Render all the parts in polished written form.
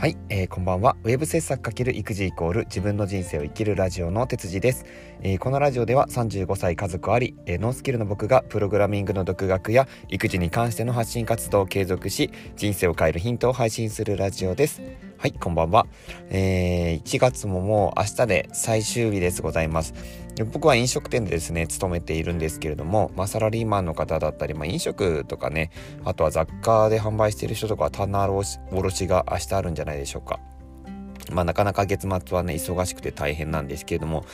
はい、こんばんは。ウェブ制作×育児=自分の人生を生きるラジオの哲司です。このラジオでは35歳家族あり、ノンスキルの僕がプログラミングの独学や育児に関しての発信活動を継続し、人生を変えるヒントを配信するラジオです。はい、こんばんは。1月ももう明日で最終日ですございます。僕は飲食店でですね、勤めているんですけれども、サラリーマンの方だったり、飲食とかね、あとは雑貨で販売している人とかは棚卸しが明日あるんじゃないでしょうか。なかなか月末はね、忙しくて大変なんですけれども、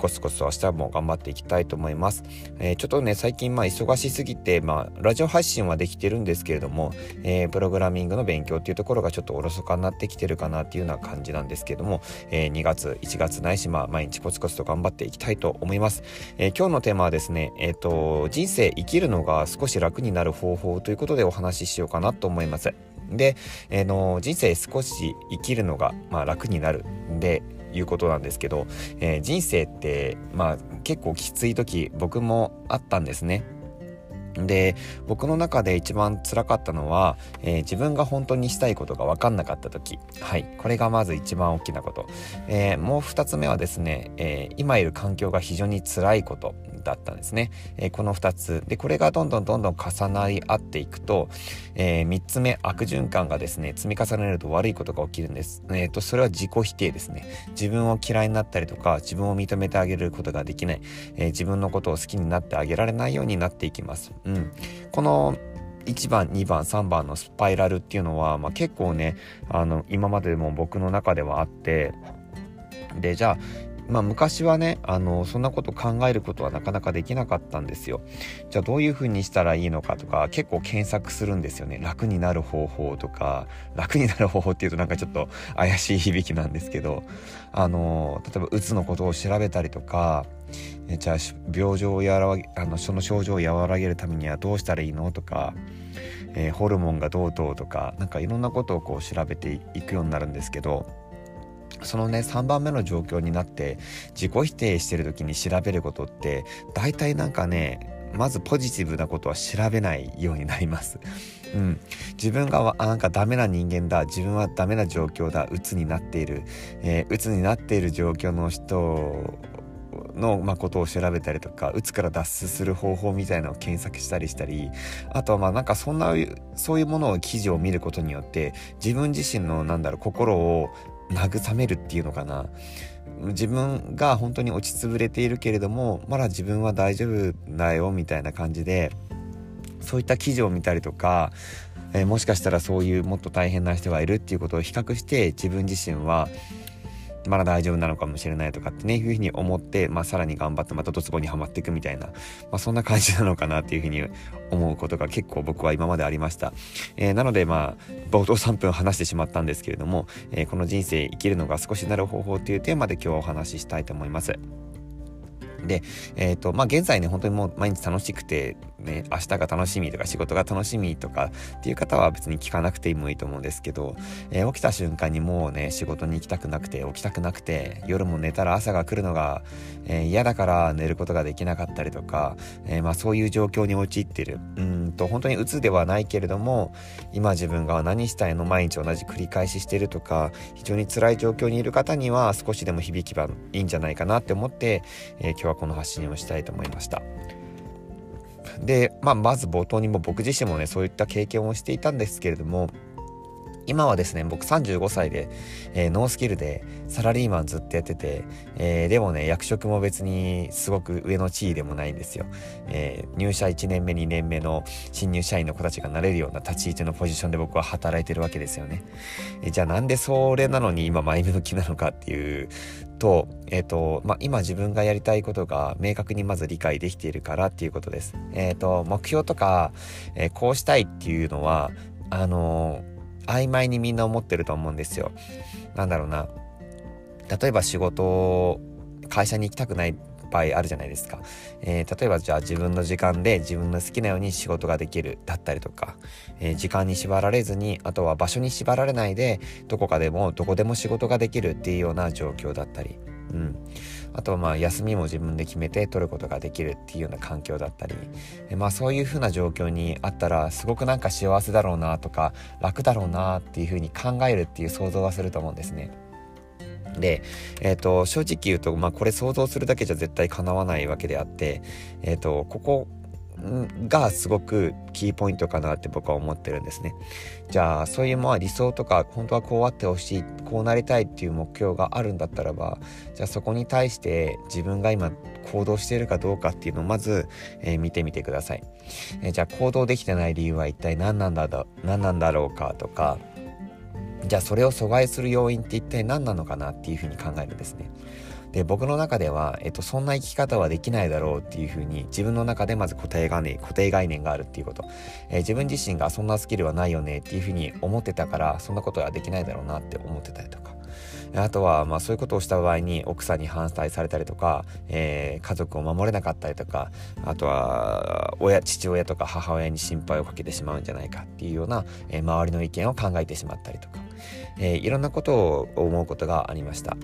コツコツと明日も頑張っていきたいと思います。ちょっとね、最近忙しすぎて、ラジオ配信はできてるんですけれども、プログラミングの勉強っていうところがちょっとおろそかになってきてるかなっていうような感じなんですけれども、2月、1月ないし、毎日コツコツと頑張っていきたいと思います。今日のテーマはですね、人生生きるのが少し楽になる方法ということでお話ししようかなと思います。で、人生少し生きるのが、楽になるでいうことなんですけど、人生って、結構きつい時僕もあったんですね。で、僕の中で一番辛かったのは、自分が本当にしたいことが分かんなかった時、これがまず一番大きなこと、もう2つ目はですね、今いる環境が非常に辛いことだったんですね。この2つで、これがどんどん重なり合っていくと、3つ目、悪循環がですね、積み重ねると悪いことが起きるんです。それは自己否定ですね。自分を嫌いになったりとか、自分を認めてあげることができない、自分のことを好きになってあげられないようになっていきます。この1番2番3番のスパイラルっていうのは、結構ね、今までも僕の中ではあって、で、じゃあ昔はね、そんなこと考えることはなかなかできなかったんですよ。じゃあどういう風にしたらいいのかとか、結構検索するんですよね。楽になる方法とか、楽になる方法っていうとちょっと怪しい響きなんですけど、例えばうつのことを調べたりとか、じゃあ病状をその症状を和らげるためにはどうしたらいいのとか、ホルモンがどうどうとか、いろんなことを調べていくようになるんですけど、そのね、3番目の状況になって自己否定してる時に調べることって、大体まずポジティブなことは調べないようになります。自分がダメな人間だ、自分はダメな状況だ、鬱になっている、鬱になっている状況の人のことを調べたりとか、うつから脱出する方法みたいなのを検索したり、あとはそういうものを記事を見ることによって、自分自身の心を慰めるっていうのかな。自分が本当に落ちつぶれているけれども、まだ自分は大丈夫だよみたいな感じで、そういった記事を見たりとか、もしかしたらそういうもっと大変な人がいるっていうことを比較して、自分自身はまだ大丈夫なのかもしれないとかってね、いうふうに思って、さらに頑張って、またドツボにはまっていくみたいな、そんな感じなのかなっていうふうに思うことが結構僕は今までありました。なので冒頭3分話してしまったんですけれども、この人生生きるのが少しなる方法というテーマで今日はお話ししたいと思います。で、現在ね、本当にもう毎日楽しくて、ね、明日が楽しみとか仕事が楽しみとかっていう方は別に聞かなくてもいいと思うんですけど、起きた瞬間にもうね、仕事に行きたくなくて起きたくなくて、夜も寝たら朝が来るのが、嫌だから寝ることができなかったりとか、そういう状況に陥ってる。本当に鬱ではないけれども、今自分が何したいの、毎日同じ繰り返ししてるとか、非常に辛い状況にいる方には少しでも響けばいいんじゃないかなって思って、今日はこの発信をしたいと思いました。で、まず冒頭にも僕自身もね、そういった経験をしていたんですけれども、今はですね、僕35歳で、ノースキルでサラリーマンずっとやってて、でもね、役職も別にすごく上の地位でもないんですよ。入社1年目2年目の新入社員の子たちがなれるような立ち位置のポジションで僕は働いてるわけですよね。じゃあなんでそれなのに今前向きなのかっていうと、今自分がやりたいことが明確にまず理解できているからっていうことです。目標とか、こうしたいっていうのは曖昧にみんな思ってると思うんですよ。例えば仕事、会社に行きたくない場合あるじゃないですか。例えばじゃあ自分の時間で自分の好きなように仕事ができるだったりとか、時間に縛られずに、あとは場所に縛られないで、どこでも仕事ができるっていうような状況だったり、あとはまあ休みも自分で決めて取ることができるっていうような環境だったり、まあそういう風な状況にあったらすごくなんか幸せだろうなとか楽だろうなっていう風に考えるっていう想像はすると思うんですね。で、正直言うと、まあ、これ想像するだけじゃ絶対叶わないわけであって、ここがすごくキーポイントかなって僕は思ってるんですね。じゃあそういうまあ理想とか本当はこうあってほしい、こうなりたいっていう目標があるんだったらば、じゃあそこに対して自分が今行動しているかどうかっていうのをまず、見てみてください。じゃあ行動できてない理由は一体何なんだろうかとか、じゃあそれを阻害する要因って一体何なのかなっていうふうに考えるんですね。で、僕の中では、そんな生き方はできないだろうっていうふうに自分の中でまず固定概念があるっていうこと、自分自身がそんなスキルはないよねっていうふうに思ってたから、そんなことはできないだろうなって思ってたりとか、あとはまあそういうことをした場合に奥さんに反対されたりとか、家族を守れなかったりとか、あとは父親とか母親に心配をかけてしまうんじゃないかっていうような、周りの意見を考えてしまったりとか、いろんなことを思うことがありました。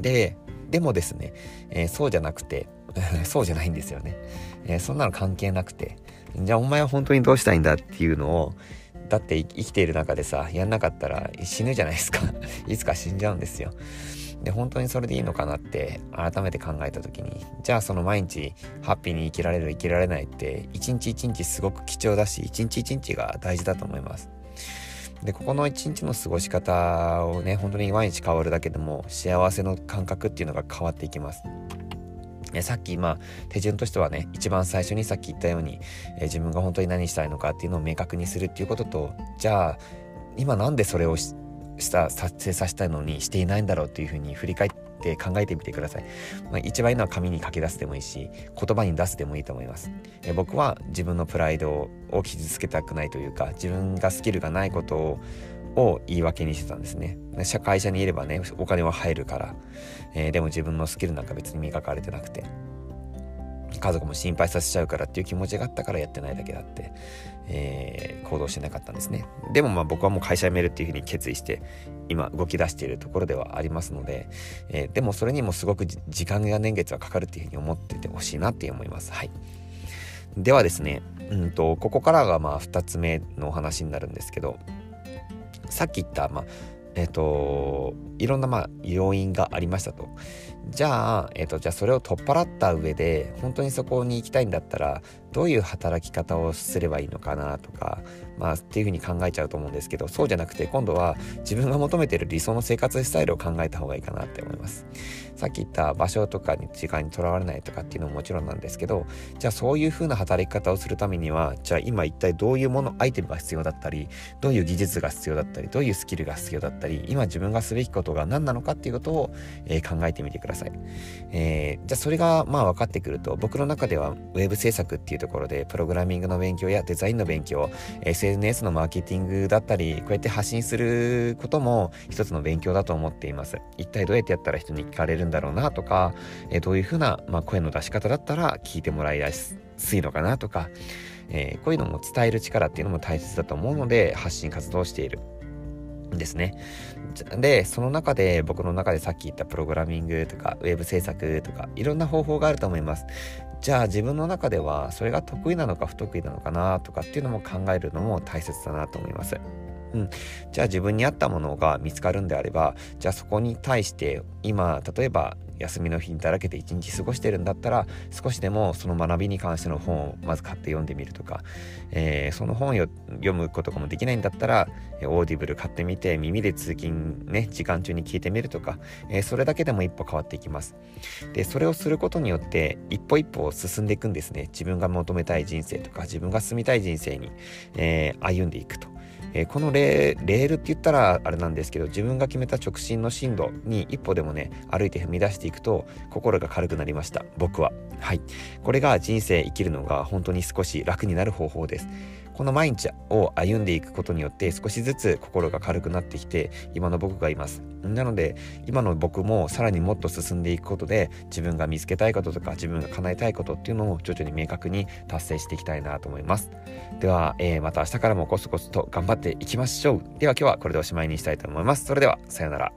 でもですね、そうじゃないんですよね。そんなの関係なくて、じゃあお前は本当にどうしたいんだっていうのを、だって生きている中でさ、やんなかったら死ぬじゃないですか。いつか死んじゃうんですよ。で、本当にそれでいいのかなって改めて考えた時に、じゃあその毎日ハッピーに生きられる生きられないって一日一日すごく貴重だし、一日一日が大事だと思います。で、ここの一日の過ごし方をね、本当に毎日変わるだけでも幸せの感覚っていうのが変わっていきます。さっき、まあ手順としてはね、一番最初にさっき言ったように、自分が本当に何したいのかっていうのを明確にするっていうことと、じゃあ今なんでそれを達成させたいのにしていないんだろうっていうふうに振り返って考えてみてください。まあ、一番いいのは紙に書き出すでもいいし、言葉に出すでもいいと思います。僕は自分のプライドを傷つけたくないというか、自分がスキルがないことを言い訳にしてたんですね。会社にいればね、お金は入るから、でも自分のスキルなんか別に磨かれてなくて、家族も心配させちゃうからっていう気持ちがあったからやってないだけだって、行動してなかったんですね。でもまあ僕はもう会社辞めるっていうふうに決意して今動き出しているところではありますので、でもそれにもすごく時間や年月はかかるっていうふうに思っててほしいなって思います。はい。ではですね、ここからがまあ2つ目のお話になるんですけど、さっき言ったまあいろんなまあ要因がありましたと。じゃあそれを取っ払った上で本当にそこに行きたいんだったらどういう働き方をすればいいのかなとか、まあっていうふうに考えちゃうと思うんですけど、そうじゃなくて今度は自分が求めている理想の生活スタイルを考えた方がいいかなって思います。さっき言った場所とかに時間にとらわれないとかっていうのももちろんなんですけど、じゃあそういうふうな働き方をするためには、じゃあ今一体どういうアイテムが必要だったり、どういう技術が必要だったり、どういうスキルが必要だったり、今自分がすべきことが何なのかっていうことを、考えてみてください。じゃあそれがまあ分かってくると、僕の中ではウェブ制作っていうところでプログラミングの勉強やデザインの勉強、 SNS のマーケティングだったり、こうやって発信することも一つの勉強だと思っています。一体どうやってやったら人に聞かれるんだろうなとか、どういうふうな、まあ、声の出し方だったら聞いてもらいやすいのかなとか、こういうのも伝える力っていうのも大切だと思うので発信活動をしているですね。で、その中で僕の中でさっき言ったプログラミングとかウェブ制作とかいろんな方法があると思います。じゃあ自分の中ではそれが得意なのか不得意なのかなとかっていうのも考えるのも大切だなと思います。じゃあ自分に合ったものが見つかるんであれば、じゃあそこに対して今例えば休みの日にだらけて一日過ごしてるんだったら、少しでもその学びに関しての本をまず買って読んでみるとか、その本を読むこともできないんだったらオーディブル買ってみて耳で通勤ね時間中に聞いてみるとか、それだけでも一歩変わっていきます。で、それをすることによって一歩一歩進んでいくんですね。自分が求めたい人生とか自分が住みたい人生に、歩んでいくと、このレールって言ったらあれなんですけど、自分が決めた直進の進路に一歩でもね歩いて踏み出していくと心が軽くなりました。僕ははい、これが人生生きるのが本当に少し楽になる方法です。この毎日を歩んでいくことによって少しずつ心が軽くなってきて今の僕がいます。なので今の僕もさらにもっと進んでいくことで、自分が見つけたいこととか自分が叶えたいことっていうのを徐々に明確に達成していきたいなと思います。では、また明日からもコツコツと頑張っていきましょう。では今日はこれでおしまいにしたいと思います。それではさようなら。